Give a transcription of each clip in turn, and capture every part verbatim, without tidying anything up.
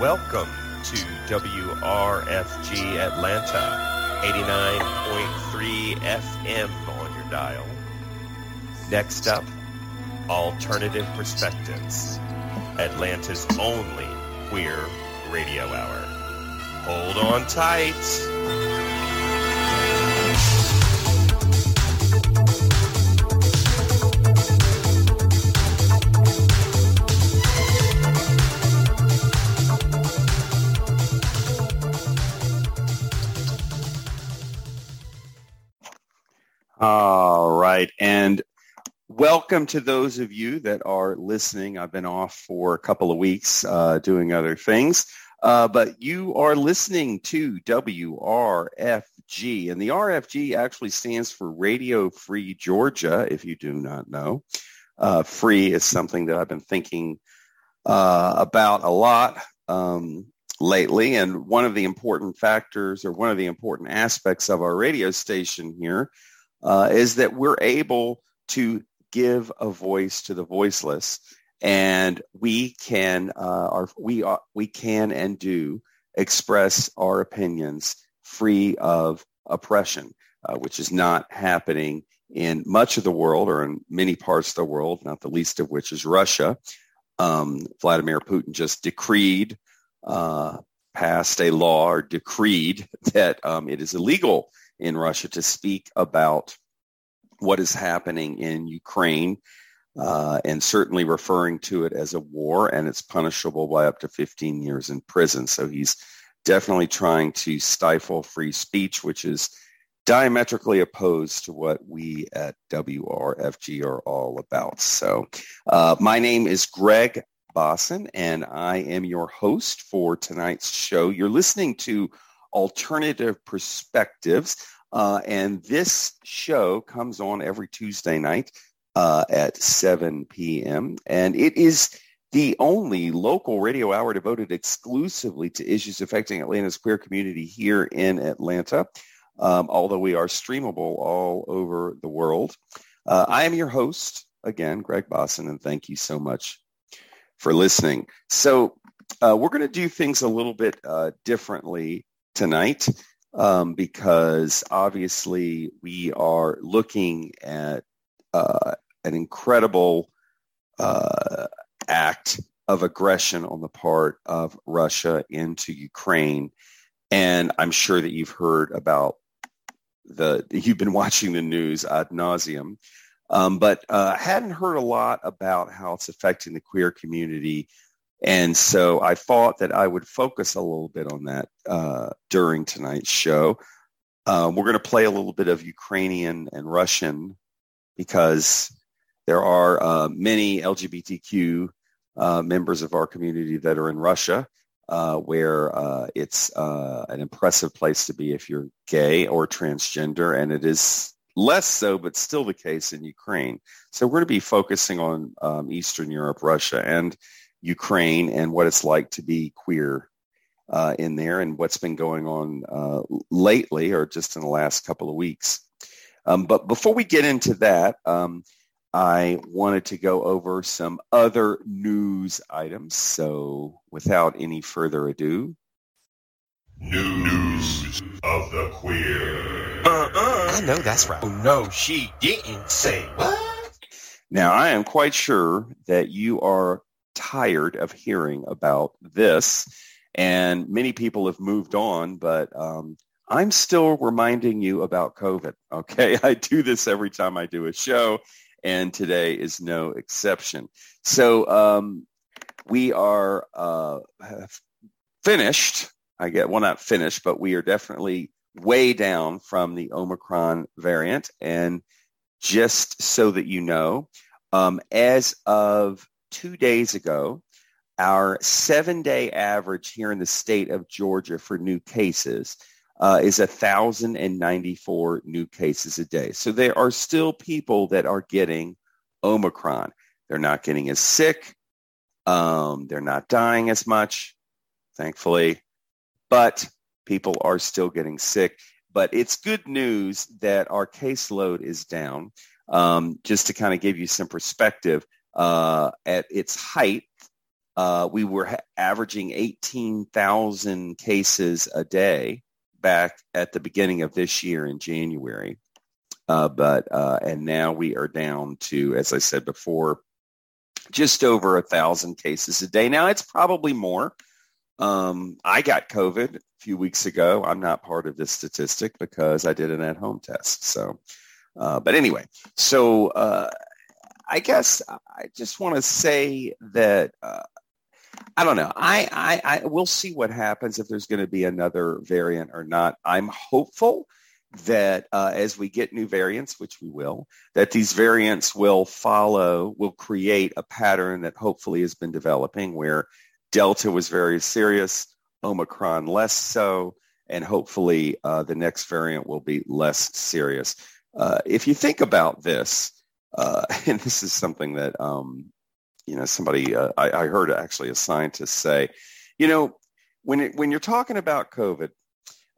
Welcome to W R F G Atlanta, eighty-nine point three F M on your dial. Next up, Alternative Perspectives, Atlanta's only queer radio hour. Hold on tight. All right, and welcome to those of you that are listening. I've been off for a couple of weeks uh, doing other things, uh, but you are listening to W R F G, and the R F G actually stands for Radio Free Georgia, if you do not know. Uh, free is something that I've been thinking uh, about a lot um, lately, and one of the important factors or one of the important aspects of our radio station here Uh, is that we're able to give a voice to the voiceless, and we can, uh, our, we are, we can and do express our opinions free of oppression, uh, which is not happening in much of the world or in many parts of the world, not the least of which is Russia. Um, Vladimir Putin just decreed, uh, passed a law or decreed that um, it is illegal in Russia to speak about what is happening in Ukraine, uh, and certainly referring to it as a war, and it's punishable by up to fifteen years in prison. So he's definitely trying to stifle free speech, which is diametrically opposed to what we at W R F G are all about. So uh, my name is Greg Bossen, and I am your host for tonight's show. You're listening to Alternative Perspectives, uh, and this show comes on every Tuesday night uh, at seven p.m., and it is the only local radio hour devoted exclusively to issues affecting Atlanta's queer community here in Atlanta, um, although we are streamable all over the world. Uh, I am your host, again, Greg Bossen, and thank you so much for listening. So uh, we're going to do things a little bit uh, differently tonight, um, because obviously we are looking at uh, an incredible uh, act of aggression on the part of Russia into Ukraine. And I'm sure that you've heard about the, you've been watching the news ad nauseum, um, but uh, hadn't heard a lot about how it's affecting the queer community. And so I thought that I would focus a little bit on that uh, during tonight's show. Uh, we're going to play a little bit of Ukrainian and Russian because there are uh, many L G B T Q uh, members of our community that are in Russia, uh, where uh, it's uh, an impressive place to be if you're gay or transgender, and it is less so, but still the case in Ukraine. So we're going to be focusing on um, Eastern Europe, Russia, and Ukraine, and what it's like to be queer uh, in there, and what's been going on uh, lately, or just in the last couple of weeks. Um, but before we get into that, um, I wanted to go over some other news items. So without any further ado, news of the queer. Uh-uh. I know that's right. Oh, no, she didn't say what? Now, I am quite sure that you are tired of hearing about this, and many people have moved on, but um, I'm still reminding you about COVID, okay? I do this every time I do a show, and today is no exception. So um, we are uh, finished, I get, well, not finished, but we are definitely way down from the Omicron variant, and just so that you know, um, as of two days ago, our seven-day average here in the state of Georgia for new cases uh, is one thousand ninety-four new cases a day. So there are still people that are getting Omicron. They're not getting as sick. Um, they're not dying as much, thankfully. But people are still getting sick. But it's good news that our caseload is down. Um, just to kind of give you some perspective, Uh, at its height Uh, we were ha- averaging eighteen thousand cases a day back at the beginning of this year in January. Uh, but uh, and now we are down to, as I said before, just over a thousand cases a day. Now, it's probably more. Um, I got COVID a few weeks ago. I'm not part of this statistic because I did an at-home test. So, uh, but anyway, so uh, I guess I just want to say that uh, I don't know. I, I, I we'll see what happens, if there's going to be another variant or not. I'm hopeful that uh, as we get new variants, which we will, that these variants will follow, will create a pattern that hopefully has been developing, where Delta was very serious, Omicron less so, and hopefully uh, the next variant will be less serious. Uh, if you think about this, uh, and this is something that, um, you know, somebody, uh, I, I heard actually a scientist say, you know, when it, when you're talking about COVID,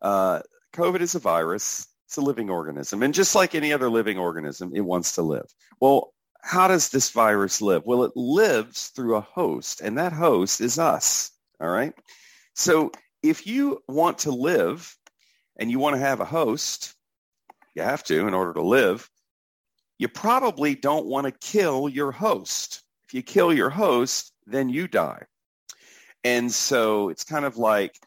uh, COVID is a virus. It's a living organism. And just like any other living organism, it wants to live. Well, how does this virus live? Well, it lives through a host, and that host is us. All right. So if you want to live and you want to have a host, you have to in order to live. You probably don't want to kill your host. If you kill your host, then you die. And so it's kind of like,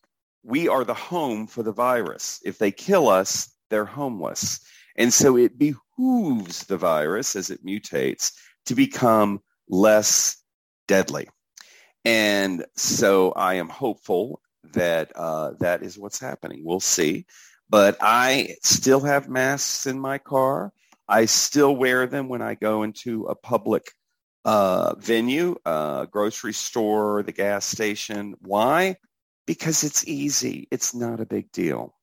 we are the home for the virus. If they kill us, they're homeless. And so it behooves the virus, as it mutates, to become less deadly. And so I am hopeful that uh, that is what's happening. We'll see. But I still have masks in my car. I still wear them when I go into a public uh, venue, uh, grocery store, the gas station. Why? Because it's easy. It's not a big deal.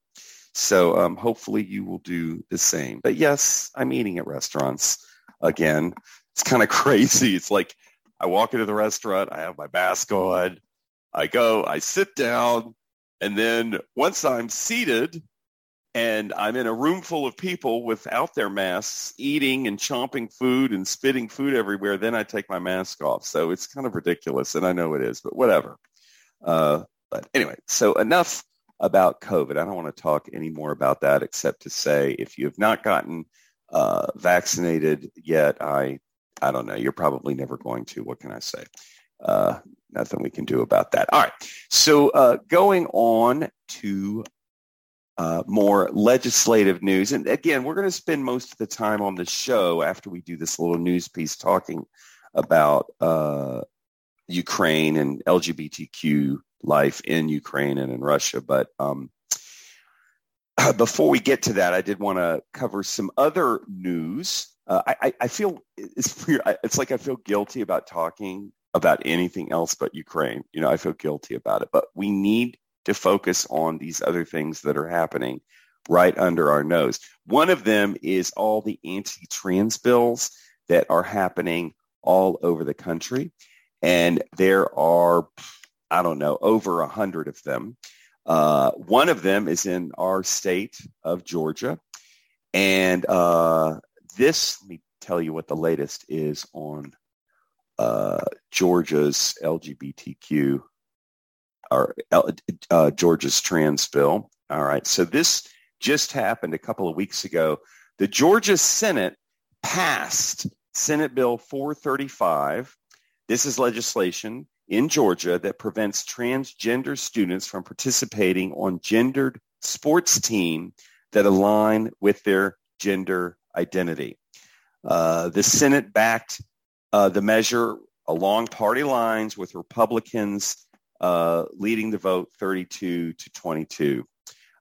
So um, hopefully you will do the same. But yes, I'm eating at restaurants again. It's kind of crazy. It's like I walk into the restaurant, I have my mask on, I go, I sit down, and then once I'm seated and I'm in a room full of people without their masks, eating and chomping food and spitting food everywhere, then I take my mask off. So it's kind of ridiculous, and I know it is, but whatever. Uh, But anyway, so enough about COVID. I don't want to talk any more about that, except to say, if you have not gotten uh, vaccinated yet, I I don't know. You're probably never going to. What can I say? Uh, nothing we can do about that. All right. So uh, going on to uh, more legislative news. And again, we're going to spend most of the time on the show after we do this little news piece talking about uh, Ukraine and L G B T Q life in Ukraine and in Russia. But um, before we get to that, I did want to cover some other news. Uh, I, I feel it's weird. It's like I feel guilty about talking about anything else but Ukraine. You know, I feel guilty about it. But we need to focus on these other things that are happening right under our nose. One of them is all the anti-trans bills that are happening all over the country. And there are, I don't know, over a hundred of them. Uh, one of them is in our state of Georgia. And uh, this, let me tell you what the latest is on uh, Georgia's L G B T Q, or uh, Georgia's trans bill. All right. So this just happened a couple of weeks ago. The Georgia Senate passed Senate Bill four thirty-five. This is legislation in Georgia that prevents transgender students from participating on gendered sports team that align with their gender identity. Uh, the Senate backed uh, the measure along party lines, with Republicans uh, leading the vote thirty-two to twenty-two.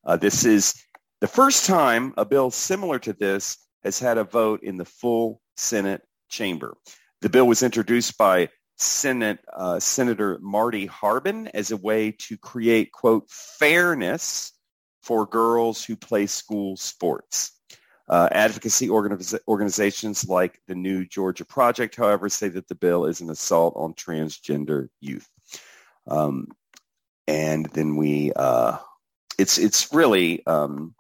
Uh, this is the first time a bill similar to this has had a vote in the full Senate chamber. The bill was introduced by Senate, uh, Senator Marty Harbin as a way to create, quote, fairness for girls who play school sports. Uh, advocacy organiz- organizations like the New Georgia Project, however, say that the bill is an assault on transgender youth. Um, and then we, uh, it's it's really, um,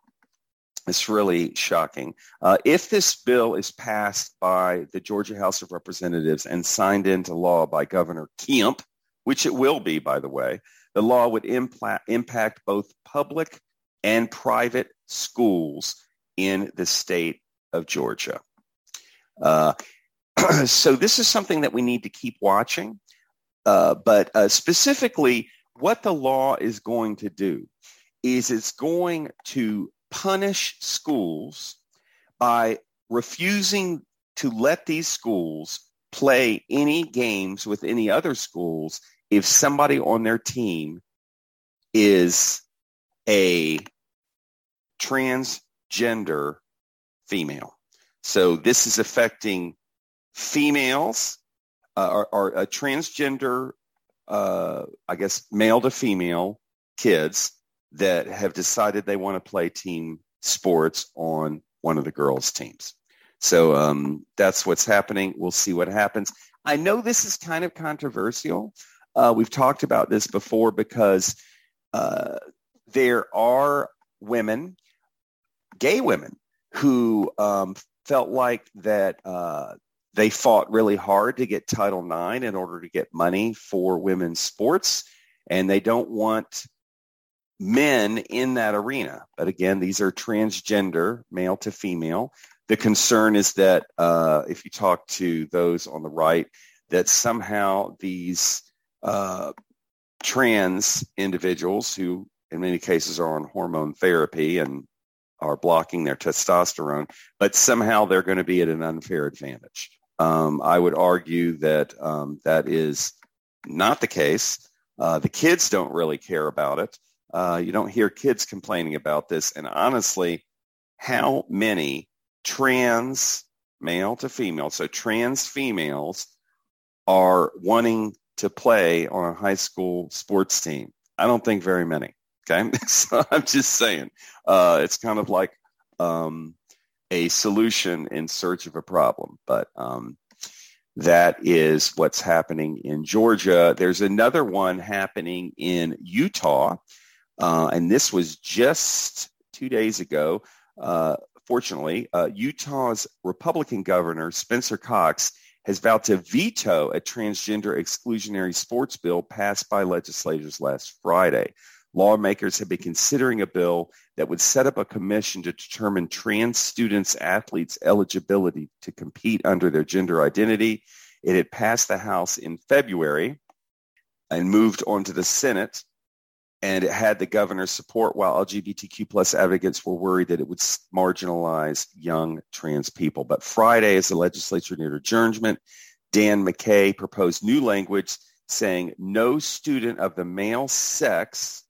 it's really shocking. Uh, if this bill is passed by the Georgia House of Representatives and signed into law by Governor Kemp, which it will be, by the way, the law would impla- impact both public and private schools in the state of Georgia. Uh, so this is something that we need to keep watching, uh, but uh, specifically what the law is going to do is it's going to punish schools by refusing to let these schools play any games with any other schools if somebody on their team is a transgender female. So this is affecting females uh, or, or a transgender, uh, I guess, male to female kids that have decided they want to play team sports on one of the girls' teams. So um, that's what's happening. We'll see what happens. I know this is kind of controversial. Uh, we've talked about this before because uh, there are women, gay women, who um, felt like that uh, they fought really hard to get Title nine in order to get money for women's sports, and they don't want men in that arena. But again, these are transgender, male to female. The concern is that uh, if you talk to those on the right, that somehow these uh, trans individuals who in many cases are on hormone therapy and are blocking their testosterone, but somehow they're going to be at an unfair advantage. Um, I would argue that um, that is not the case. Uh, the kids don't really care about it. Uh, you don't hear kids complaining about this. And honestly, how many trans male to female, so trans females are wanting to play on a high school sports team? I don't think very many. Okay, so I'm just saying uh, it's kind of like um, a solution in search of a problem. But um, that is what's happening in Georgia. There's another one happening in Utah. Uh, and this was just two days ago. Uh, fortunately, uh, Utah's Republican governor, Spencer Cox, has vowed to veto a transgender exclusionary sports bill passed by legislators last Friday. Lawmakers have been considering a bill that would set up a commission to determine trans students' athletes' eligibility to compete under their gender identity. It had passed the House in February and moved on to the Senate, and it had the governor's support, while L G B T Q plus advocates were worried that it would marginalize young trans people. But Friday, as the legislature neared adjournment, Dan McKay proposed new language saying no student of the male sex,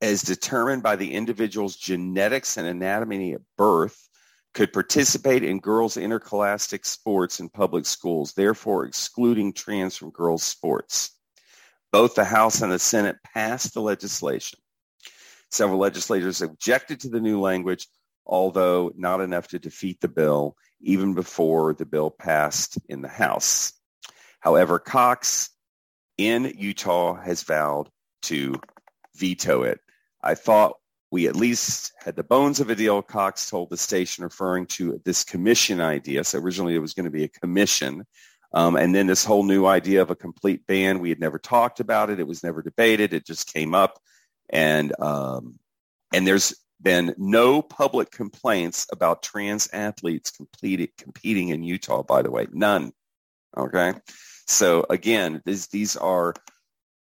as determined by the individual's genetics and anatomy at birth, could participate in girls' interclassic sports in public schools, therefore excluding trans from girls' sports. Both the House and the Senate passed the legislation. Several legislators objected to the new language, although not enough to defeat the bill, even before the bill passed in the House. However, Cox in Utah has vowed to veto it. I thought we at least had the bones of a deal, Cox told the station, referring to this commission idea. So originally it was going to be a commission. Um, and then this whole new idea of a complete ban, we had never talked about it. It was never debated. It just came up. And um, and there's been no public complaints about trans athletes completed, competing in Utah, by the way. None. Okay. So, again, this, these are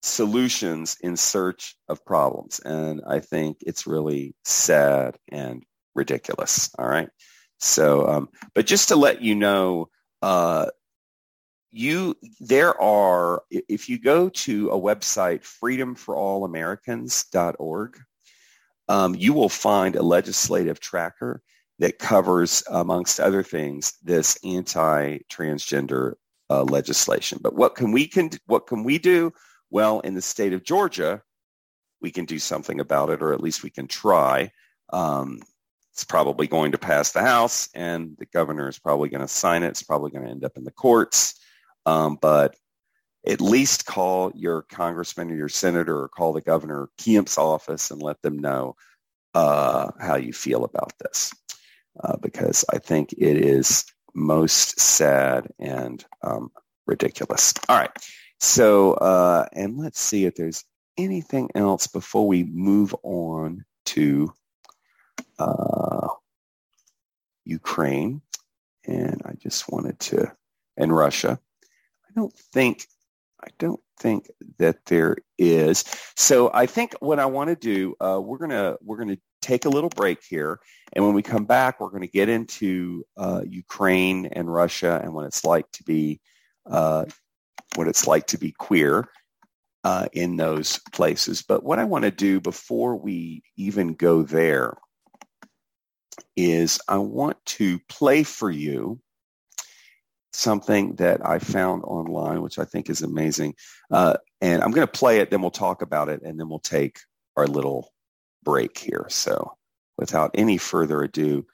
solutions in search of problems. And I think it's really sad and ridiculous. All right. So, um, but just to let you know, uh, You, there are, if you go to a website, freedom for all americans dot org, um, you will find a legislative tracker that covers, amongst other things, this anti-transgender uh, legislation. But what can we can what can we do? Well, in the state of Georgia, we can do something about it, or at least we can try. Um, it's probably going to pass the House, and the governor is probably going to sign it. It's probably going to end up in the courts. Um, but at least call your congressman or your senator, or call the governor Kemp's office and let them know uh, how you feel about this, uh, because I think it is most sad and um, ridiculous. All right. So, uh, and let's see if there's anything else before we move on to uh, Ukraine. And I just wanted to, and Russia. I don't think, I don't think that there is. So I think what I want to do, uh, we're gonna we're gonna take a little break here, and when we come back, we're gonna get into uh, Ukraine and Russia and what it's like to be uh, what it's like to be queer uh, in those places. But what I want to do before we even go there is I want to play for you something that I found online, which I think is amazing. Uh, and I'm going to play it, then we'll talk about it, and then we'll take our little break here. So without any further ado, let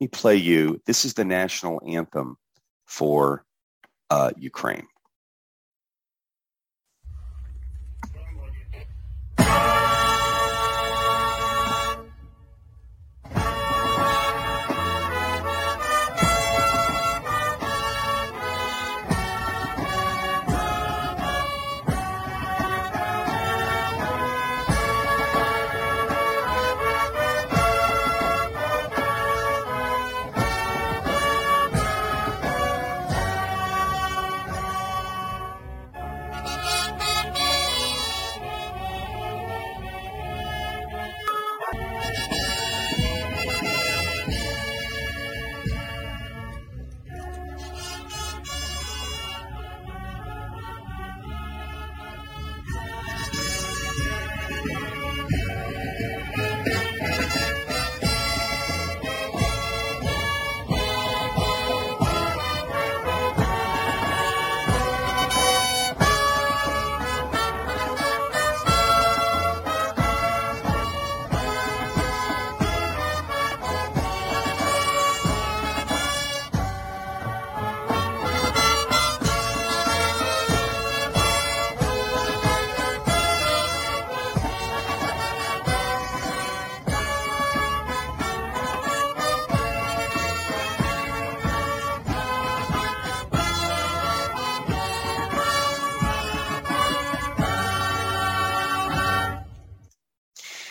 me play you. This is the national anthem for uh, Ukraine.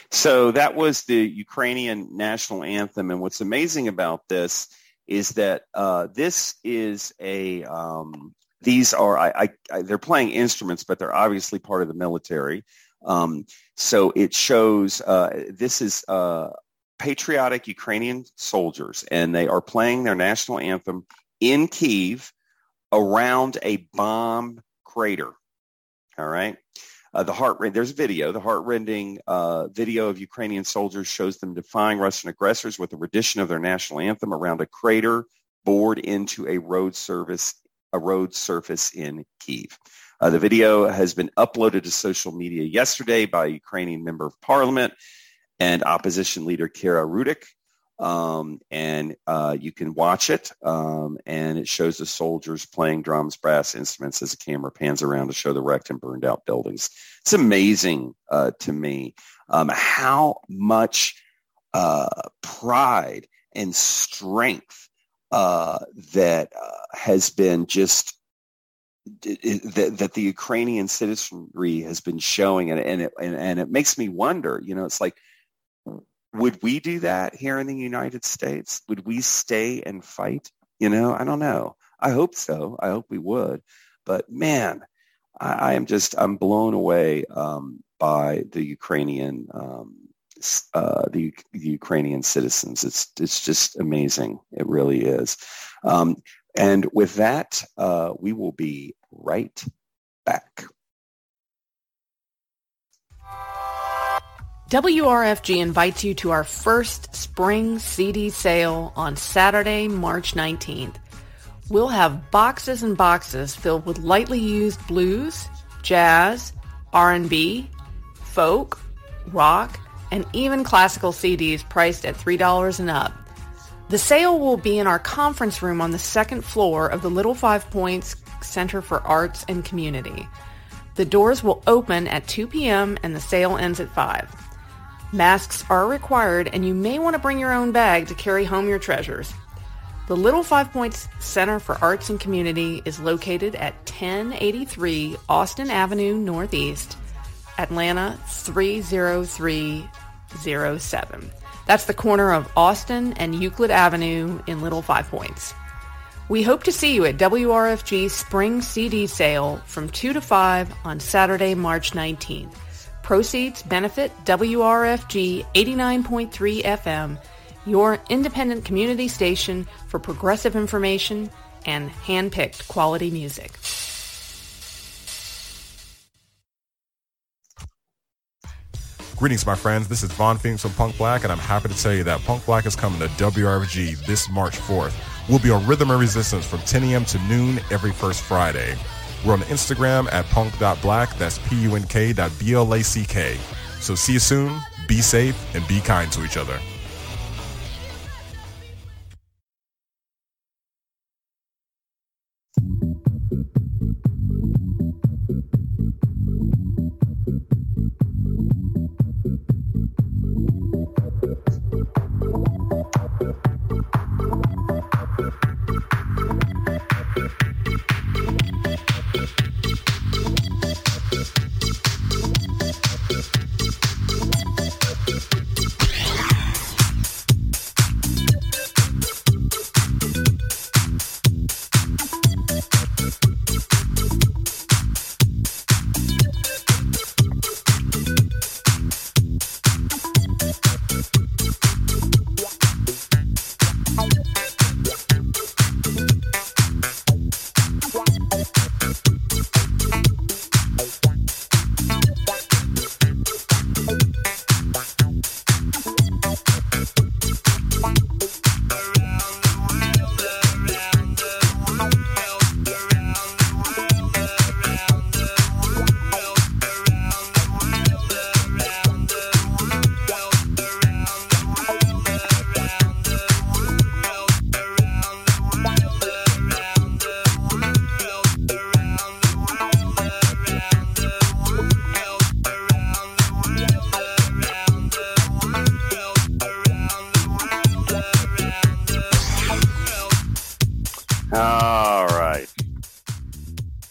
So that was the Ukrainian national anthem. And what's amazing about this is that uh, this is a, um, these are, I, I, I, they're playing instruments, but they're obviously part of the military. Um, so it shows, uh, this is uh, patriotic Ukrainian soldiers, and they are playing their national anthem in Kyiv around a bomb crater. All right. Uh, the heart there's a video. The heart-rending uh, video of Ukrainian soldiers shows them defying Russian aggressors with a rendition of their national anthem around a crater bored into a road service a road surface in Kyiv. Uh, the video has been uploaded to social media yesterday by a Ukrainian member of parliament and opposition leader Kara Rudik, um, and uh, you can watch it. Um, and it shows the soldiers playing drums, brass instruments as the camera pans around to show the wrecked and burned out buildings. It's amazing uh, to me um, how much uh, pride and strength uh, that uh, has been just that, that the Ukrainian citizenry has been showing, and and it, and, and it makes me wonder. You know, it's like, would we do that here in the United States? Would we stay and fight? You know, I don't know. I hope so. I hope we would. But man, I, I am just, I'm blown away um, by the Ukrainian, um, uh, the, the Ukrainian citizens. It's, it's just amazing. It really is. Um, and with that, uh, we will be right back. W R F G invites you to our first spring C D sale on Saturday, March nineteenth. We'll have boxes and boxes filled with lightly used blues, jazz, R and B, folk, rock, and even classical C Ds priced at three dollars and up. The sale will be in our conference room on the second floor of the Little Five Points Center for Arts and Community. The doors will open at two p.m. and the sale ends at five. Masks are required, and you may want to bring your own bag to carry home your treasures. The Little Five Points Center for Arts and Community is located at ten eighty-three Austin Avenue Northeast, Atlanta three oh three oh seven. That's the corner of Austin and Euclid Avenue in Little Five Points. We hope to see you at W R F G's Spring C D Sale from two to five on Saturday, March nineteenth. Proceeds benefit W R F G eighty-nine point three F M, your independent community station for progressive information and hand-picked quality music. Greetings, my friends. This is Von Fiennes from Punk Black, and I'm happy to tell you that Punk Black is coming to W R F G this March fourth. We'll be on Rhythm and Resistance from ten a.m. to noon every first Friday. We're on Instagram at punk dot black. That's P U N K dot B L A C K. So see you soon, be safe, and be kind to each other.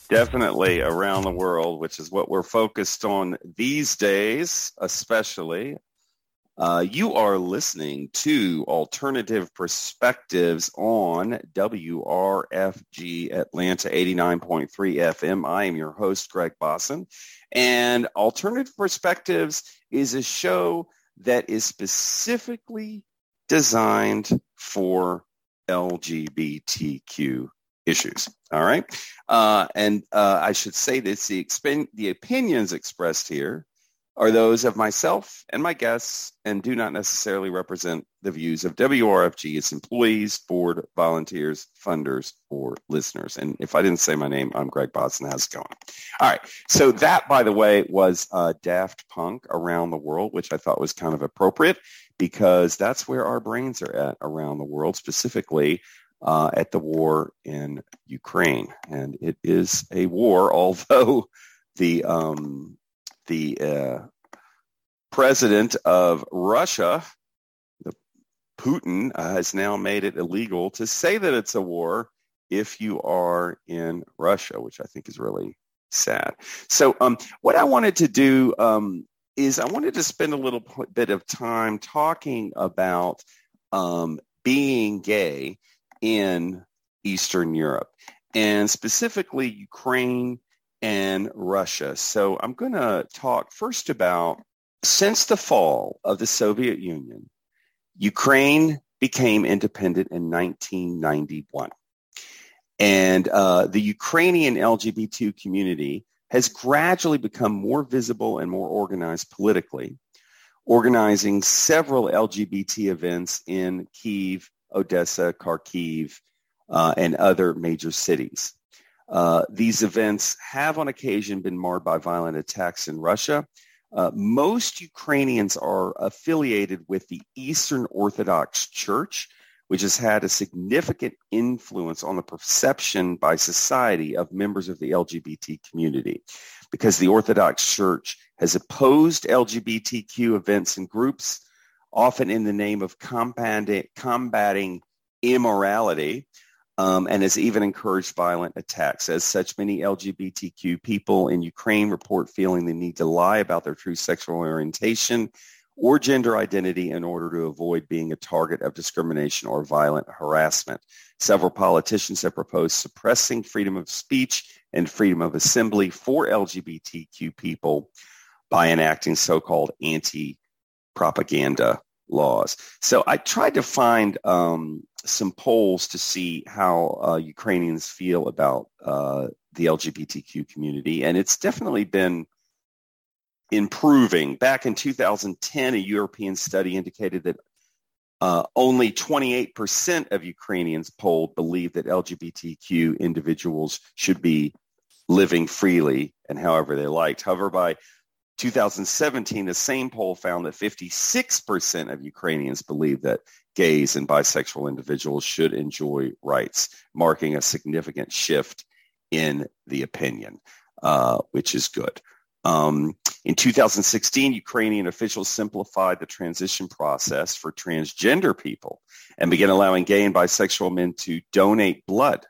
Definitely around the world, which is what we're focused on these days, especially. Uh, you are listening to Alternative Perspectives on W R F G Atlanta eighty-nine point three F M. I am your host, Greg Bossen. And Alternative Perspectives is a show that is specifically designed for L G B T Q issues. All right. Uh, and uh, I should say this, the, exp- the opinions expressed here are those of myself and my guests and do not necessarily represent the views of W R F G, its employees, board, volunteers, funders, or listeners. And if I didn't say my name, I'm Greg Bossen. How's it going? All right. So that, by the way, was uh, Daft Punk Around the World, which I thought was kind of appropriate because that's where our brains are at around the world, specifically Uh, at the war in Ukraine. And it is a war, although the um, the uh, president of Russia, the Putin, uh, has now made it illegal to say that it's a war if you are in Russia, which I think is really sad. So um, what I wanted to do um, is I wanted to spend a little bit of time talking about um, being gay in Eastern Europe, and specifically Ukraine and Russia. So I'm going to talk first about, since the fall of the Soviet Union, Ukraine became independent in nineteen ninety-one. And uh, the Ukrainian L G B T community has gradually become more visible and more organized politically, organizing several L G B T events in Kyiv, Odessa, Kharkiv, uh, and other major cities. Uh, these events have on occasion been marred by violent attacks in Russia. Uh, most Ukrainians are affiliated with the Eastern Orthodox Church, which has had a significant influence on the perception by society of members of the L G B T community, because the Orthodox Church has opposed L G B T Q events and groups, often in the name of combating immorality, um, and has even encouraged violent attacks. As such, many L G B T Q people in Ukraine report feeling the need to lie about their true sexual orientation or gender identity in order to avoid being a target of discrimination or violent harassment. Several politicians have proposed suppressing freedom of speech and freedom of assembly for L G B T Q people by enacting so-called anti-propaganda laws. So I tried to find um, some polls to see how uh, Ukrainians feel about uh, the L G B T Q community, and it's definitely been improving. Back in two thousand ten, a European study indicated that uh, only twenty-eight percent of Ukrainians polled believe that L G B T Q individuals should be living freely and however they liked. However, by two thousand seventeen, the same poll found that fifty-six percent of Ukrainians believe that gays and bisexual individuals should enjoy rights, marking a significant shift in the opinion, uh, which is good. Um, in two thousand sixteen, Ukrainian officials simplified the transition process for transgender people and began allowing gay and bisexual men to donate blood.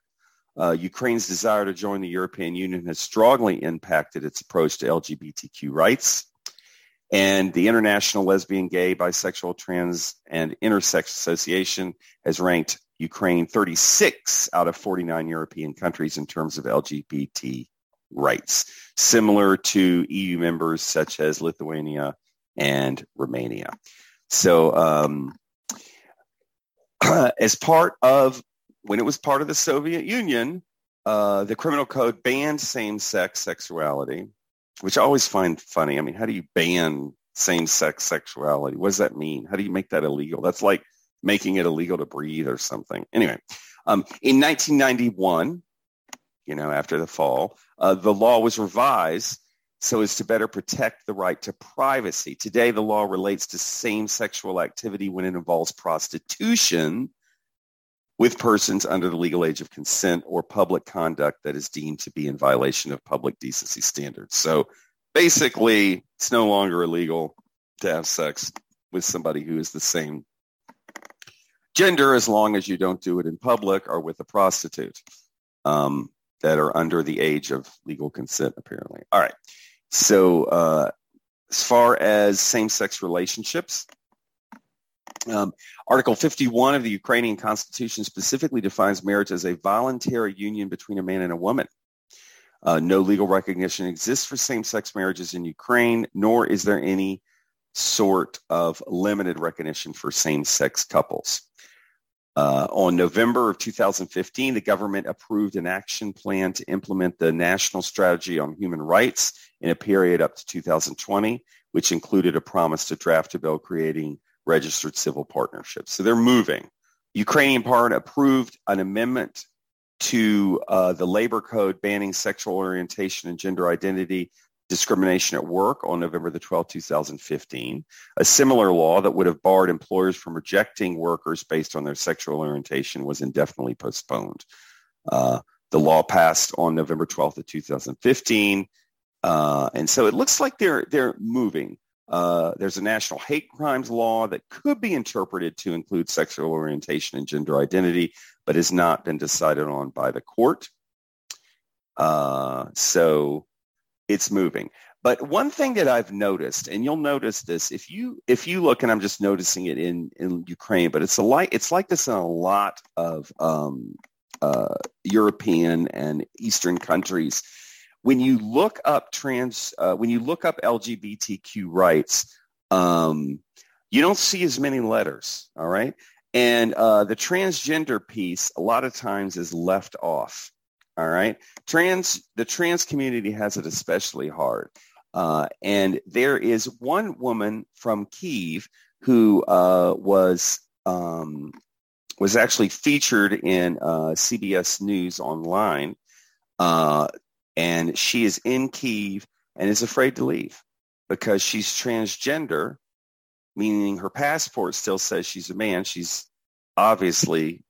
Uh, Ukraine's desire to join the European Union has strongly impacted its approach to L G B T Q rights. And the International Lesbian, Gay, Bisexual, Trans, and Intersex Association has ranked Ukraine thirty-six out of forty-nine European countries in terms of L G B T rights, similar to E U members such as Lithuania and Romania. So um, as part of, when it was part of the Soviet Union, uh, the criminal code banned same-sex sexuality, which I always find funny. I mean, how do you ban same-sex sexuality? What does that mean? How do you make that illegal? That's like making it illegal to breathe or something. Anyway, um, in nineteen ninety-one, you know, after the fall, uh, the law was revised so as to better protect the right to privacy. Today, the law relates to same sexual activity when it involves prostitution with persons under the legal age of consent or public conduct that is deemed to be in violation of public decency standards. So basically, it's no longer illegal to have sex with somebody who is the same gender as long as you don't do it in public or with a prostitute. Um, that are under the age of legal consent, apparently. All right. So uh, as far as same-sex relationships, um, Article fifty-one of the Ukrainian Constitution specifically defines marriage as a voluntary union between a man and a woman. Uh, no legal recognition exists for same-sex marriages in Ukraine, nor is there any sort of limited recognition for same-sex couples. Uh, on November of two thousand fifteen, the government approved an action plan to implement the National Strategy on Human Rights in a period up to two thousand twenty, which included a promise to draft a bill creating registered civil partnerships. So they're moving. Ukrainian Parliament approved an amendment to uh, the Labor Code banning sexual orientation and gender identity discrimination at work on November the twelfth, two thousand fifteen, a similar law that would have barred employers from rejecting workers based on their sexual orientation was indefinitely postponed. Uh, the law passed on November twelfth of two thousand fifteen. Uh, and so it looks like they're, they're moving. Uh, there's a national hate crimes law that could be interpreted to include sexual orientation and gender identity, but has not been decided on by the court. Uh, so it's moving. But one thing that I've noticed, and you'll notice this if you if you look, and I'm just noticing it in, in Ukraine, but it's a like it's like this in a lot of um, uh, European and Eastern countries. When you look up trans, uh, when you look up L G B T Q rights, um, you don't see as many letters. All right, and uh, the transgender piece a lot of times is left off. All right. Trans, the trans community has it especially hard. Uh, and there is one woman from Kyiv who uh, was um, was actually featured in uh, C B S News online. Uh, and she is in Kyiv and is afraid to leave because she's transgender, meaning her passport still says she's a man. She's obviously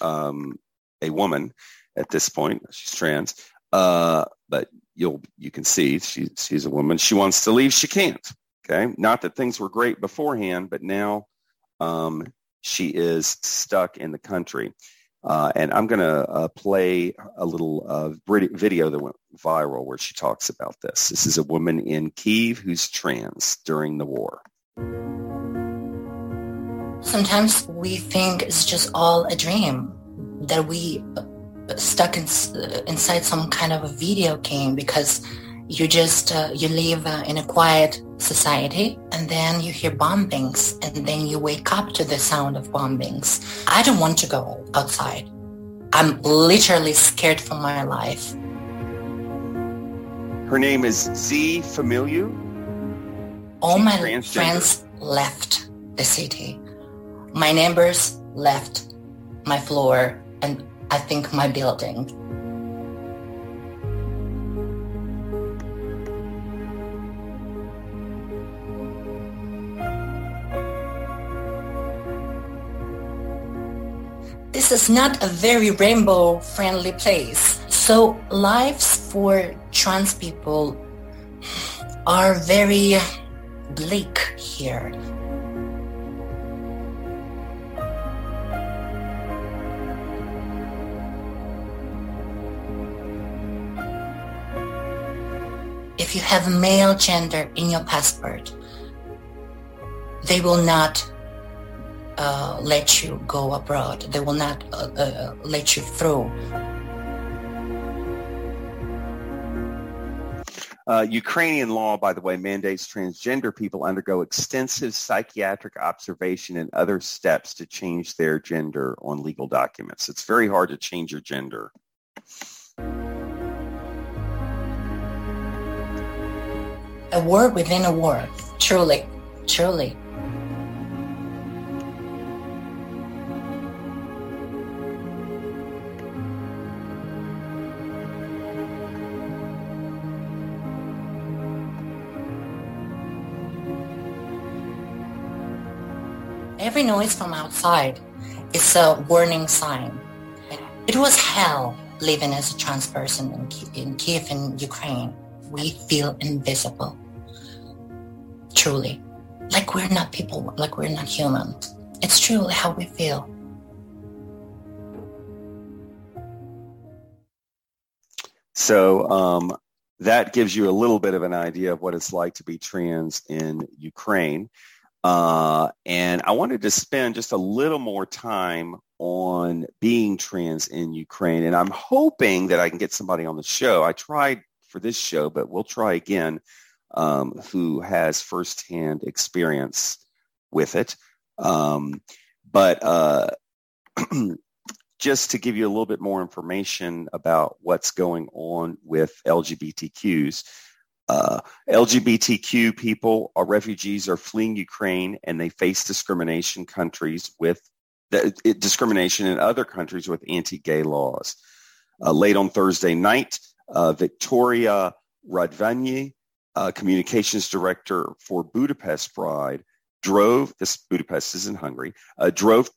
um, a woman. At this point, she's trans, uh, but you'll you can see she, she's a woman. She wants to leave. She can't. Okay. Not that things were great beforehand, but now um, she is stuck in the country. Uh, and I'm going to uh, play a little uh, video that went viral where she talks about this. This is a woman in Kyiv who's trans during the war. Sometimes we think it's just all a dream, that we stuck in, inside some kind of a video game, because you just, uh, you live uh, in a quiet society, and then you hear bombings, and then you wake up to the sound of bombings. I don't want to go outside. I'm literally scared for my life. Her name is Z Familiu. All my friends left the city. My neighbors left my floor, and I think my building. This is not a very rainbow-friendly place. So lives for trans people are very bleak here. If you have male gender in your passport, they will not Uh, let you go abroad. They will not uh, uh, let you through. Uh, Ukrainian law, by the way, mandates transgender people undergo extensive psychiatric observation and other steps to change their gender on legal documents. It's very hard to change your gender. A war within a war. Truly, truly. Every noise from outside is a warning sign. It was hell living as a trans person in, K- in Kyiv, in Ukraine. We feel invisible, truly. Like we're not people, like we're not human. It's truly how we feel. So um, that gives you a little bit of an idea of what it's like to be trans in Ukraine. Uh, and I wanted to spend just a little more time on being trans in Ukraine. And I'm hoping that I can get somebody on the show. I tried for this show, but we'll try again, um, who has firsthand experience with it. Um, but uh, just to give you a little bit more information about what's going on with L G B T Qs. Uh, L G B T Q people or refugees are fleeing Ukraine, and they face discrimination countries with the, it, discrimination in other countries with anti-gay laws. Uh, late on Thursday night, uh, Victoria Radvanyi, uh, communications director for Budapest Pride, drove. This Budapest is in Hungary. Uh, drove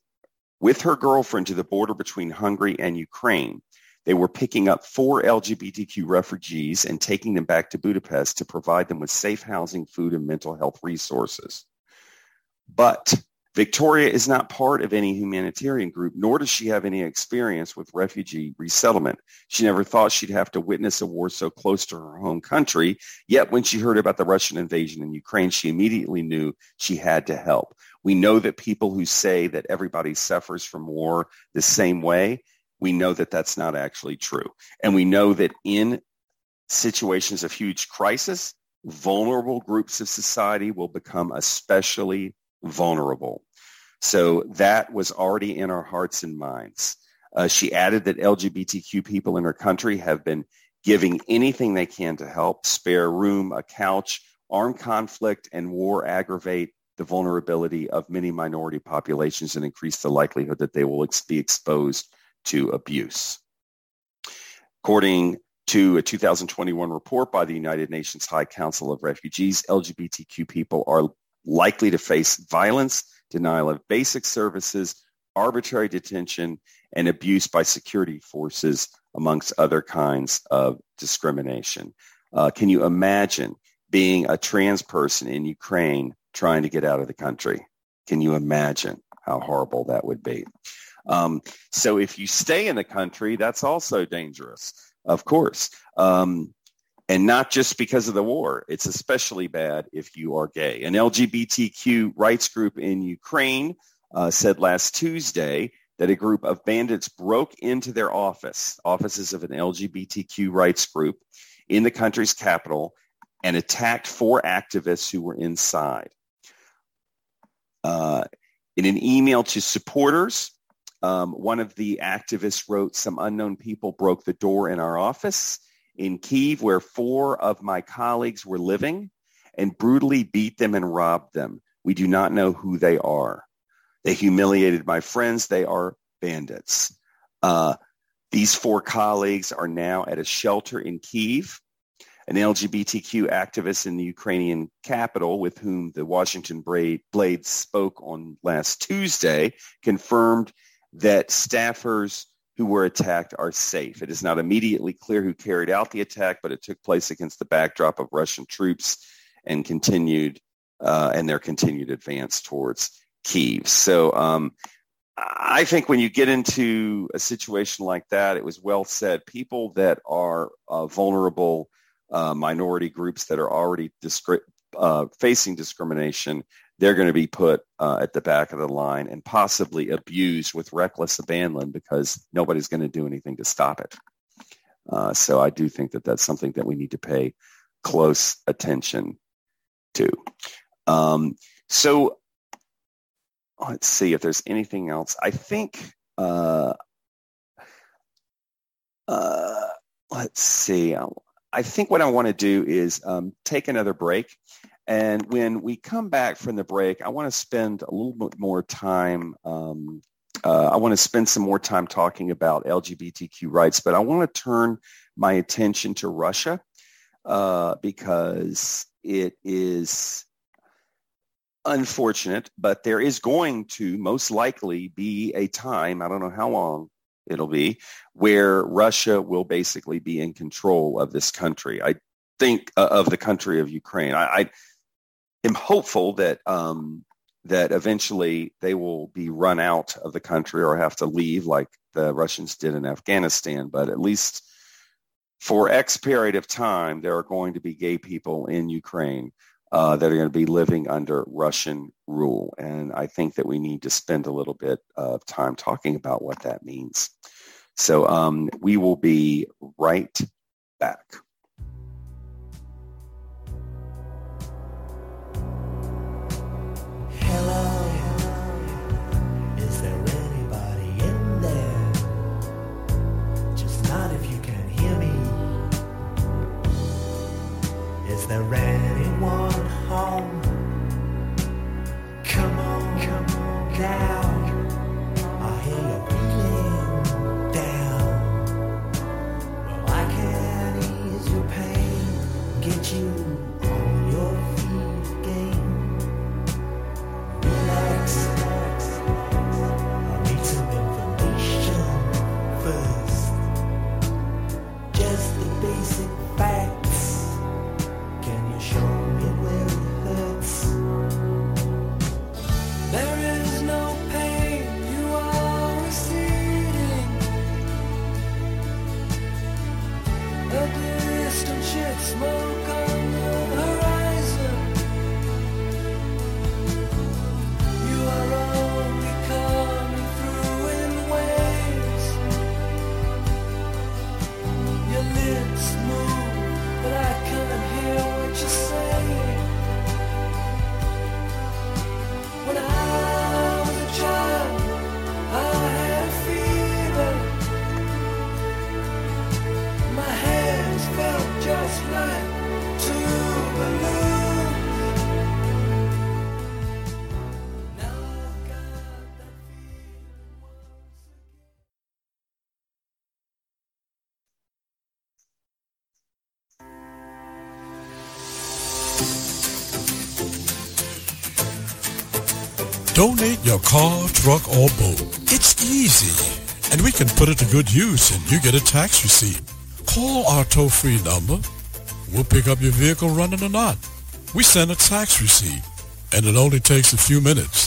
with her girlfriend to the border between Hungary and Ukraine. They were picking up four L G B T Q refugees and taking them back to Budapest to provide them with safe housing, food, and mental health resources. But Victoria is not part of any humanitarian group, nor does she have any experience with refugee resettlement. She never thought she'd have to witness a war so close to her home country. Yet when she heard about the Russian invasion in Ukraine, she immediately knew she had to help. We know that people who say that everybody suffers from war the same way, we know that that's not actually true. And we know that in situations of huge crisis, vulnerable groups of society will become especially vulnerable. So that was already in our hearts and minds. Uh, she added that L G B T Q people in her country have been giving anything they can to help, spare room, a couch. Armed conflict and war aggravate the vulnerability of many minority populations and increase the likelihood that they will ex- be exposed to abuse. According to a two thousand twenty-one report by the United Nations High Council of Refugees, L G B T Q people are likely to face violence, denial of basic services, arbitrary detention, and abuse by security forces, amongst other kinds of discrimination. Uh, can you imagine being a trans person in Ukraine trying to get out of the country? Can you imagine how horrible that would be. Um, so if you stay in the country, that's also dangerous, of course. Um, and not just because of the war. It's especially bad if you are gay. An L G B T Q rights group in Ukraine uh, said last Tuesday that a group of bandits broke into their office, offices of an L G B T Q rights group in the country's capital, and attacked four activists who were inside. Uh, in an email to supporters, Um, one of the activists wrote, "Some unknown people broke the door in our office in Kyiv where four of my colleagues were living and brutally beat them and robbed them. We do not know who they are. They humiliated my friends. They are bandits." Uh, these four colleagues are now at a shelter in Kyiv. An L G B T Q activist in the Ukrainian capital, with whom the Washington Blade spoke on last Tuesday, confirmed that staffers who were attacked are safe. It is not immediately clear who carried out the attack, but it took place against the backdrop of Russian troops and continued uh, and their continued advance towards Kyiv. So um, I think when you get into a situation like that, it was well said, people that are uh, vulnerable, uh, minority groups that are already discri- uh, facing discrimination, they're going to be put uh, at the back of the line and possibly abused with reckless abandon because nobody's going to do anything to stop it. Uh, so I do think that that's something that we need to pay close attention to. Um, so let's see if there's anything else. I think, uh, uh, let's see. I think what I want to do is um, take another break. And when we come back from the break, I want to spend a little bit more time. Um, uh, I want to spend some more time talking about L G B T Q rights, but I want to turn my attention to Russia uh, because it is unfortunate, but there is going to most likely be a time, I don't know how long it'll be, where Russia will basically be in control of this country. I think uh, of the country of Ukraine. I, I am hopeful that um, that eventually they will be run out of the country or have to leave like the Russians did in Afghanistan. But at least for X period of time, there are going to be gay people in Ukraine uh, that are going to be living under Russian rule. And I think that we need to spend a little bit of time talking about what that means. So um, we will be right back. Is there anyone home? Come on, come on down. I hear you feeling down. Well, I can ease your pain, get you on your feet again. Relax, relax, I need some information first. Just the basic facts. Show me where it hurts. There is no pain, you are receding. The distant shit smoke on the horizon. You are only coming through in waves. Your lips move, but I can't hear what you say. When I was a child, I had a fever. My hands felt just like two balloons. Now I've got that feeling once again. Donate your car, truck, or boat. It's easy, and we can put it to good use, and you get a tax receipt. Call our toll-free number. We'll pick up your vehicle running or not. We send a tax receipt, and it only takes a few minutes.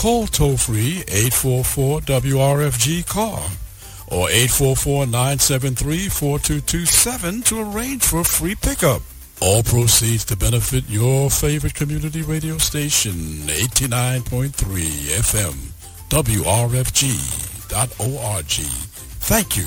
call toll-free eight four four W R F G C A R or eight four four, nine seven three, four two two seven to arrange for free pickup. All proceeds to benefit your favorite community radio station, eighty-nine point three F M, W R F G dot org. Thank you.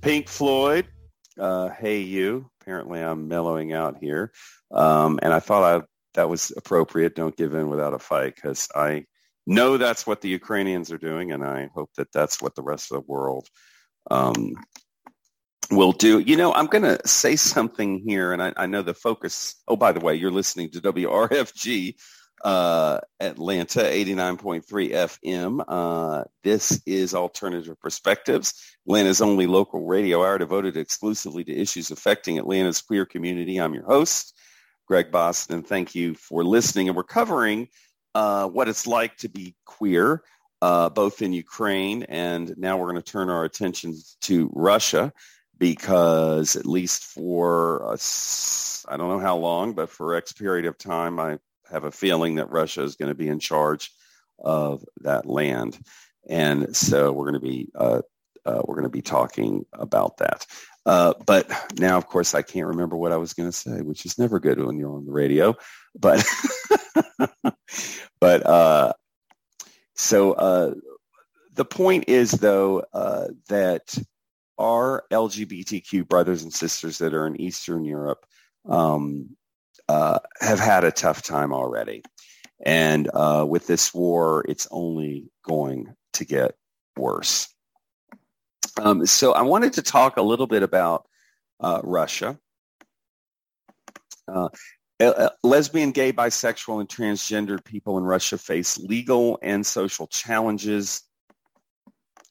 Pink Floyd, uh, Hey You. Apparently I'm mellowing out here. Um, and I thought I, that was appropriate. Don't give in without a fight, because I know that's what the Ukrainians are doing. And I hope that that's what the rest of the world um, will do. You know, I'm going to say something here. And I, I know the focus. Oh, by the way, you're listening to W R F G uh, Atlanta, eighty-nine point three F M. Uh, this is Alternative Perspectives, Atlanta's only local radio hour devoted exclusively to issues affecting Atlanta's queer community. I'm your host, Greg Bossen, and thank you for listening. And we're covering uh, what it's like to be queer, uh, both in Ukraine, and now we're going to turn our attention to Russia, because at least for, us, I don't know how long, but for X period of time, I have a feeling that Russia is going to be in charge of that land. And so we're going to be uh, Uh, we're going to be talking about that. Uh, but now, of course, I can't remember what I was going to say, which is never good when you're on the radio. But but uh, so uh, the point is, though, uh, that our L G B T Q brothers and sisters that are in Eastern Europe um, uh, have had a tough time already. And uh, with this war, it's only going to get worse. Um, so I wanted to talk a little bit about uh, Russia. Uh, lesbian, gay, bisexual, and transgender people in Russia face legal and social challenges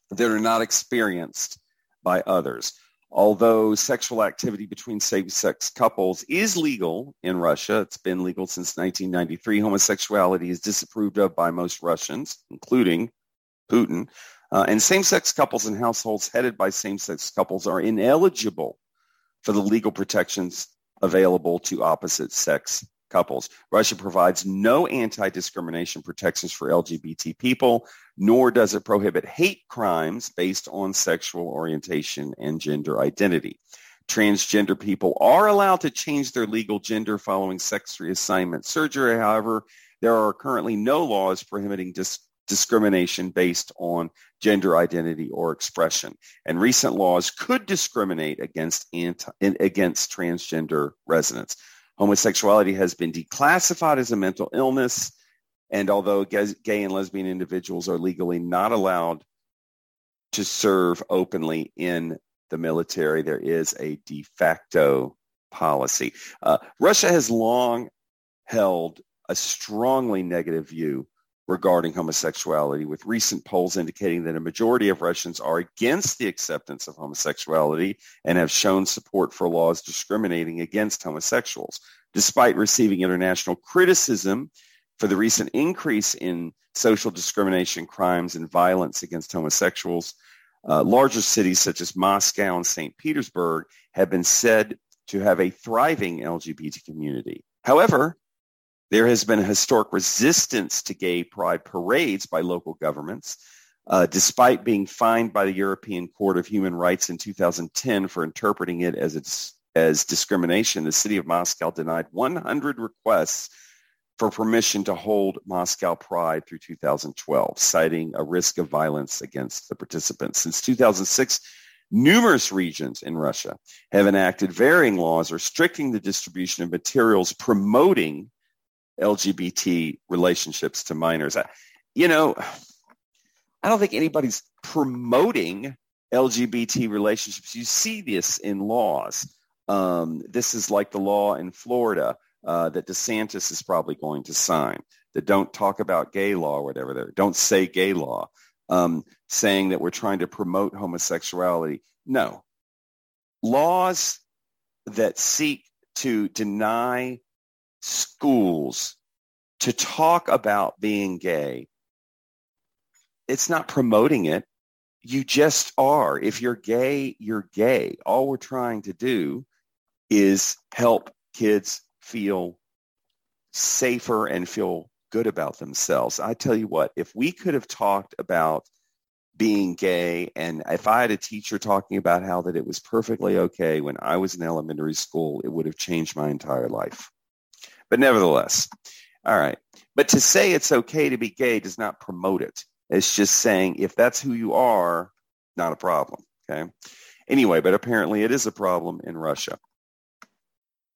that are not experienced by others. Although sexual activity between same-sex couples is legal in Russia, it's been legal since nineteen ninety-three, homosexuality is disapproved of by most Russians, including Putin. Uh, and same-sex couples and households headed by same-sex couples are ineligible for the legal protections available to opposite-sex couples. Russia provides no anti-discrimination protections for L G B T people, nor does it prohibit hate crimes based on sexual orientation and gender identity. Transgender people are allowed to change their legal gender following sex reassignment surgery. However, there are currently no laws prohibiting discrimination. discrimination based on gender identity or expression, and recent laws could discriminate against anti, against transgender residents. Homosexuality has been declassified as a mental illness, and although gay and lesbian individuals are legally not allowed to serve openly in the military, there is a de facto policy. Uh, Russia has long held a strongly negative view regarding homosexuality, with recent polls indicating that a majority of Russians are against the acceptance of homosexuality and have shown support for laws discriminating against homosexuals. Despite receiving international criticism for the recent increase in social discrimination crimes and violence against homosexuals, Uh, larger cities such as Moscow and Saint Petersburg have been said to have a thriving L G B T community. However, there has been a historic resistance to gay pride parades by local governments, uh, despite being fined by the European Court of Human Rights in two thousand ten for interpreting it as its, as discrimination. The city of Moscow denied one hundred requests for permission to hold Moscow Pride through two thousand twelve, citing a risk of violence against the participants. Since two thousand six, numerous regions in Russia have enacted varying laws restricting the distribution of materials promoting L G B T relationships to minors. I, you know, I don't think anybody's promoting L G B T relationships. You see this in laws. Um, this is like the law in Florida uh, that DeSantis is probably going to sign, that don't talk about gay law or whatever there, don't say gay law, um, saying that we're trying to promote homosexuality. No. Laws that seek to deny schools to talk about being gay, it's not promoting it. You just are. If you're gay, you're gay. All we're trying to do is help kids feel safer and feel good about themselves. I tell you what, if we could have talked about being gay, and if I had a teacher talking about how that it was perfectly okay when I was in elementary school, it would have changed my entire life. But nevertheless, all right. But to say it's okay to be gay does not promote it. It's just saying if that's who you are, not a problem. Okay. Anyway, but apparently it is a problem in Russia.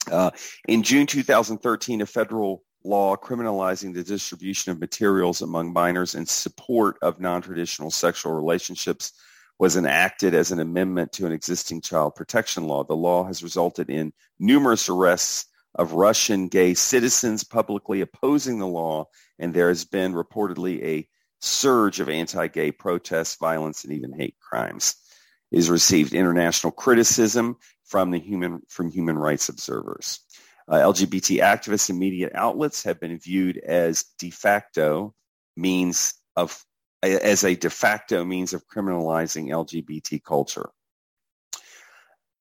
Uh, in June two thousand thirteen, a federal law criminalizing the distribution of materials among minors in support of non-traditional sexual relationships was enacted as an amendment to an existing child protection law. The law has resulted in numerous arrests of Russian gay citizens publicly opposing the law, and there has been reportedly a surge of anti-gay protests, violence, and even hate crimes. It has received international criticism from the human from human rights observers. Uh, L G B T activists and media outlets have been viewed as de facto means of as a de facto means of criminalizing L G B T culture.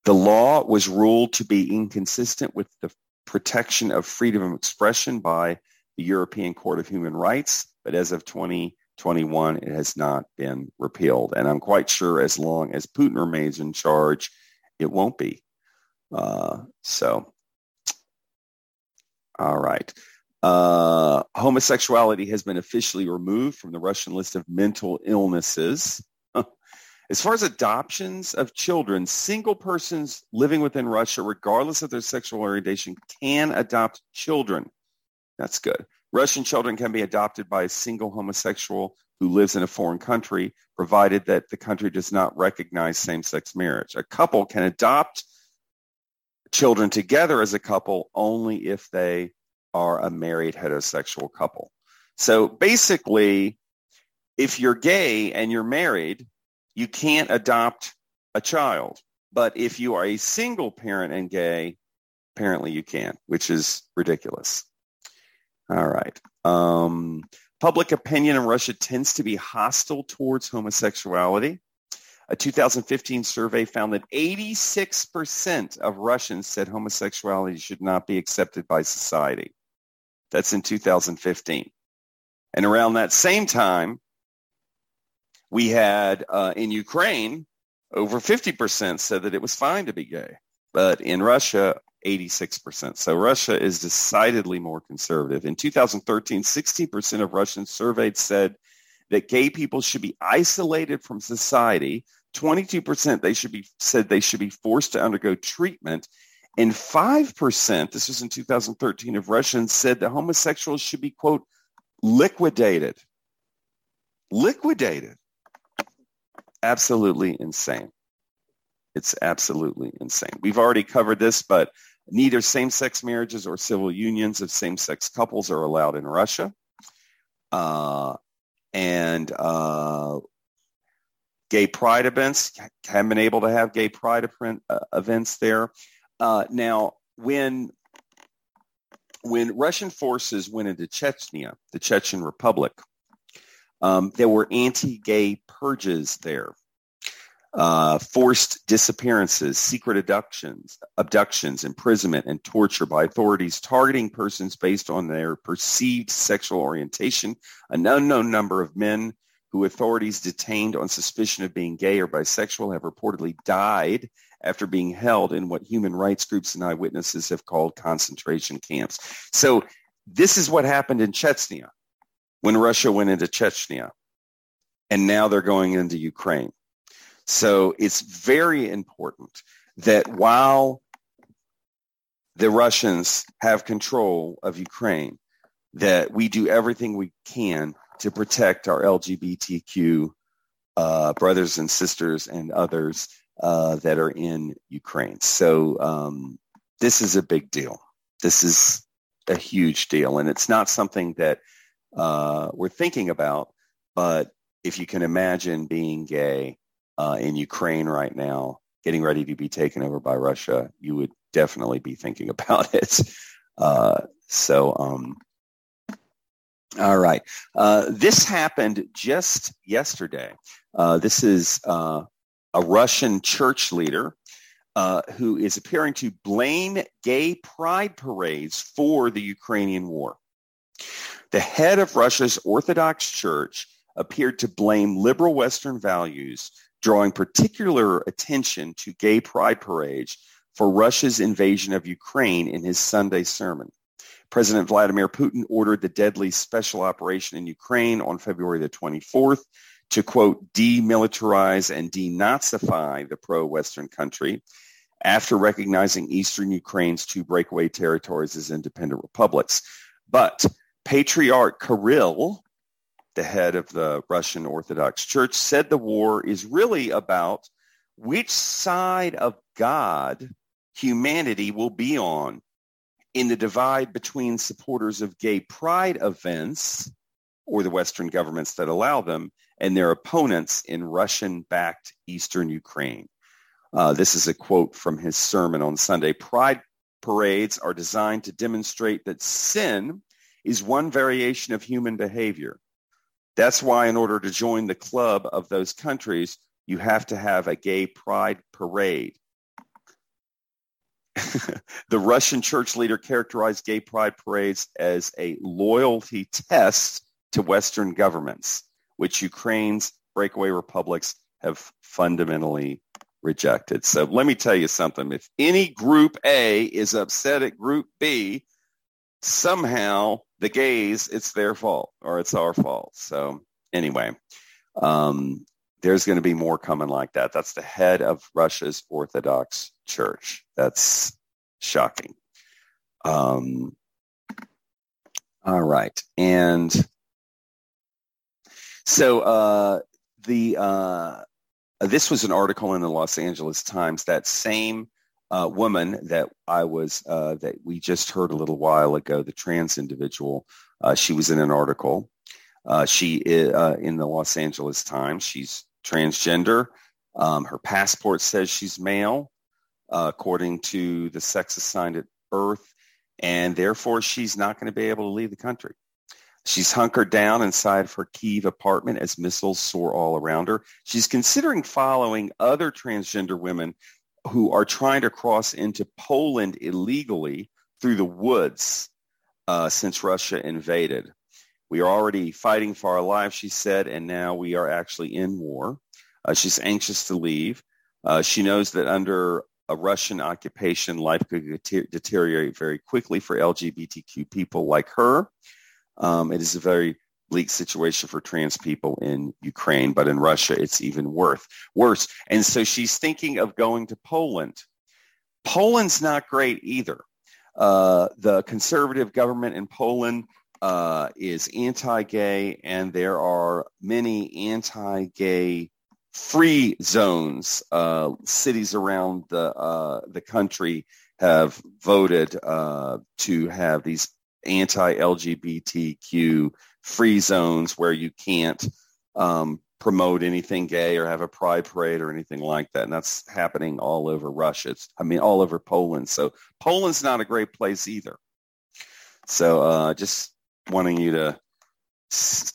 The law was ruled to be inconsistent with the protection of freedom of expression by the European Court of Human Rights, but as of twenty twenty-one, it has not been repealed. And I'm quite sure as long as Putin remains in charge, it won't be. Uh, so, all right. Uh, homosexuality has been officially removed from the Russian list of mental illnesses. As far as adoptions of children, single persons living within Russia, regardless of their sexual orientation, can adopt children. That's good. Russian children can be adopted by a single homosexual who lives in a foreign country, provided that the country does not recognize same-sex marriage. A couple can adopt children together as a couple only if they are a married heterosexual couple. So basically, if you're gay and you're married, you can't adopt a child, but if you are a single parent and gay, apparently you can, which is ridiculous. All right. Um, public opinion in Russia tends to be hostile towards homosexuality. A two thousand fifteen survey found that eighty-six percent of Russians said homosexuality should not be accepted by society. That's in two thousand fifteen. And around that same time, we had uh, in Ukraine, over fifty percent said that it was fine to be gay, but in Russia, eighty-six percent. So Russia is decidedly more conservative. In two thousand thirteen, sixty percent of Russians surveyed said that gay people should be isolated from society. twenty-two percent they should be said they should be forced to undergo treatment. And five percent, this was in two thousand thirteen, of Russians said that homosexuals should be, quote, liquidated. Liquidated. Absolutely insane. It's absolutely insane. We've already covered this, but neither same-sex marriages or civil unions of same-sex couples are allowed in Russia. Uh, and uh, gay pride events, haven't been able to have gay pride events there. Uh, now, when, when Russian forces went into Chechnya, the Chechen Republic, Um, there were anti-gay purges there. uh, forced disappearances, secret abductions, abductions, imprisonment, and torture by authorities targeting persons based on their perceived sexual orientation. An unknown number of men who authorities detained on suspicion of being gay or bisexual have reportedly died after being held in what human rights groups and eyewitnesses have called concentration camps. So this is what happened in Chechnya when Russia went into Chechnya, and now they're going into Ukraine. So it's very important that while the Russians have control of Ukraine, that we do everything we can to protect our L G B T Q uh, brothers and sisters and others uh, that are in Ukraine. So um, this is a big deal. This is a huge deal. And it's not something that uh, we're thinking about, but if you can imagine being gay uh, in Ukraine right now, getting ready to be taken over by Russia, you would definitely be thinking about it. Uh, so, um, All right. Uh, this happened just yesterday. Uh, this is uh, a Russian church leader uh, who is appearing to blame gay pride parades for the Ukrainian war. The head of Russia's Orthodox Church appeared to blame liberal Western values, drawing particular attention to gay pride parades for Russia's invasion of Ukraine in his Sunday sermon. President Vladimir Putin ordered the deadly special operation in Ukraine on February the twenty-fourth to, quote, demilitarize and denazify the pro-Western country after recognizing Eastern Ukraine's two breakaway territories as independent republics. But Patriarch Kirill, the head of the Russian Orthodox Church, said the war is really about which side of God humanity will be on in the divide between supporters of gay pride events, or the Western governments that allow them, and their opponents in Russian-backed Eastern Ukraine. Uh, this is a quote from his sermon on Sunday. Pride parades are designed to demonstrate that sin is one variation of human behavior. That's why in order to join the club of those countries, you have to have a gay pride parade. The Russian church leader characterized gay pride parades as a loyalty test to Western governments, which Ukraine's breakaway republics have fundamentally rejected. So let me tell you something. If any group A is upset at group B, somehow the gays, it's their fault or it's our fault. So anyway, um, there's going to be more coming like that. That's the head of Russia's Orthodox Church. That's shocking. Um, all right. And so uh, the uh, this was an article in the Los Angeles Times. That same uh, woman that I was uh, that we just heard a little while ago, the trans individual, uh, she was in an article. Uh, she uh, in the Los Angeles Times. She's transgender. Um, her passport says she's male, uh, according to the sex assigned at birth, and therefore she's not going to be able to leave the country. She's hunkered down inside of her Kyiv apartment as missiles soar all around her. She's considering following other transgender women who are trying to cross into Poland illegally through the woods uh, since Russia invaded. We are already fighting for our lives, she said, and now we are actually in war. Uh, she's anxious to leave. Uh, she knows that under a Russian occupation, life could deter- deteriorate very quickly for L G B T Q people like her. Um, it is a very bleak situation for trans people in Ukraine, but in Russia, it's even worse. worse. And so she's thinking of going to Poland. Poland's not great either. Uh, the conservative government in Poland Uh, is anti-gay, and there are many anti-gay free zones. Uh, cities around the uh, the country have voted uh, to have these anti-L G B T Q free zones where you can't um, promote anything gay or have a pride parade or anything like that. And that's happening all over Russia. It's, I mean, all over Poland. So Poland's not a great place either. So uh, just wanting you to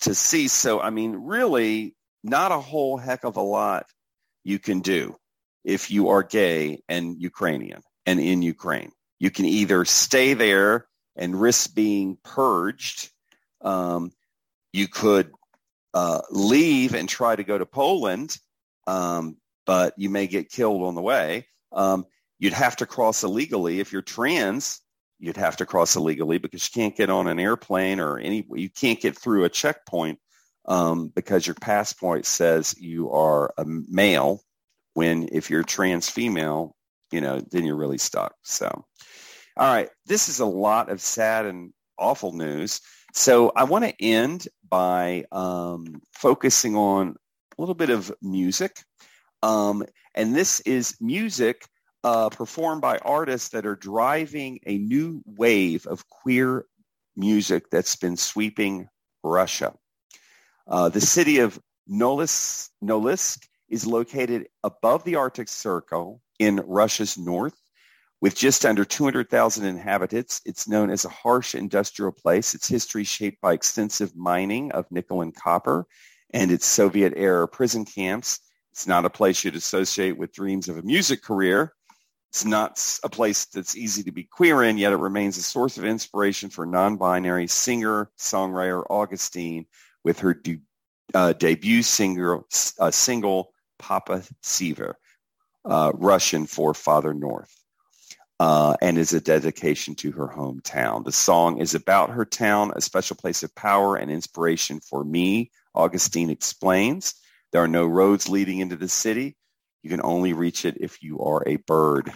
to see. So, I mean, really not a whole heck of a lot you can do if you are gay and Ukrainian and in Ukraine. You can either stay there and risk being purged. Um, you could uh, leave and try to go to Poland, um, but you may get killed on the way. Um, you'd have to cross illegally. If you're trans, you'd have to cross illegally because you can't get on an airplane or any. You can't get through a checkpoint um, because your passport says you are a male. When if you're trans female, you know, then you're really stuck. So, all right, this is a lot of sad and awful news. So I want to end by um, focusing on a little bit of music. Um, and this is music uh, performed by artists that are driving a new wave of queer music that's been sweeping Russia. Uh, the city of Nolis, Norilsk is located above the Arctic Circle in Russia's north. With just under two hundred thousand inhabitants, it's known as a harsh industrial place. Its history shaped by extensive mining of nickel and copper and its Soviet-era prison camps. It's not a place you'd associate with dreams of a music career. It's not a place that's easy to be queer in, yet it remains a source of inspiration for non-binary singer, songwriter Augustine with her de- uh, debut singer, uh, single, Papa Siver, uh, Russian for Father North. Uh, and is a dedication to her hometown. The song is about her town, a special place of power and inspiration for me, Augustine explains. There are no roads leading into the city. You can only reach it if you are a bird.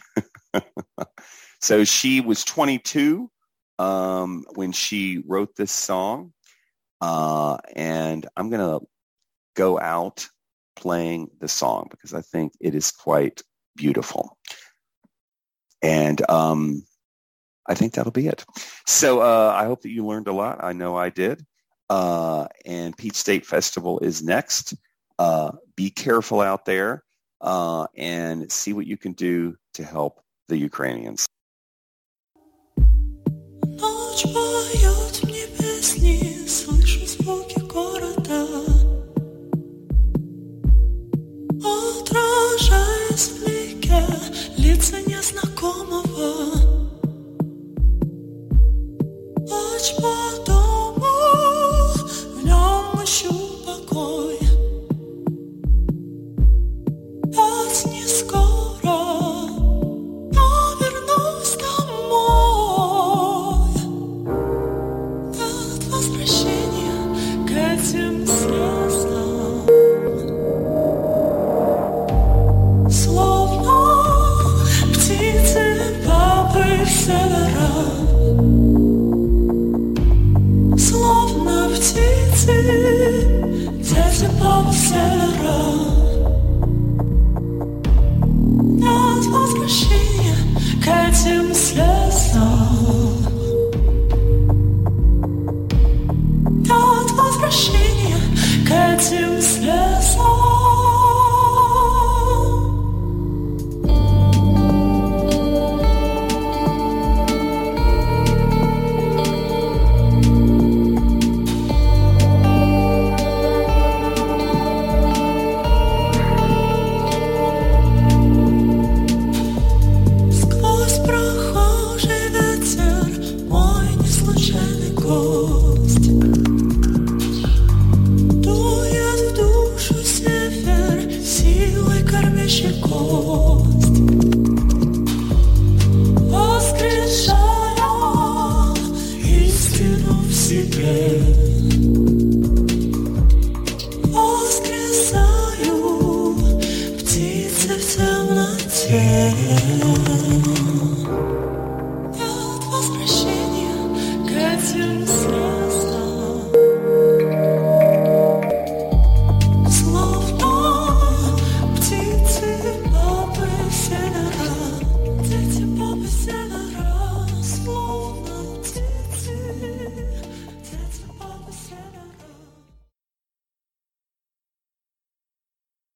So she was twenty-two um, when she wrote this song. Uh, and I'm going to go out playing the song because I think it is quite beautiful. And um, I think that'll be it. So uh, I hope that you learned a lot. I know I did. Uh, and Peach State Festival is next. Uh, be careful out there uh, and see what you can do to help the Ukrainians. Лица незнакомого Плачь по дому В нем ищу покой Пять не скоро Но вернусь домой От возвращения К этим слезам Словно птицы, дети папы севера Нет возвращения к этим слезам Нет возвращения к этим слезам Воскресаю птицы в темноте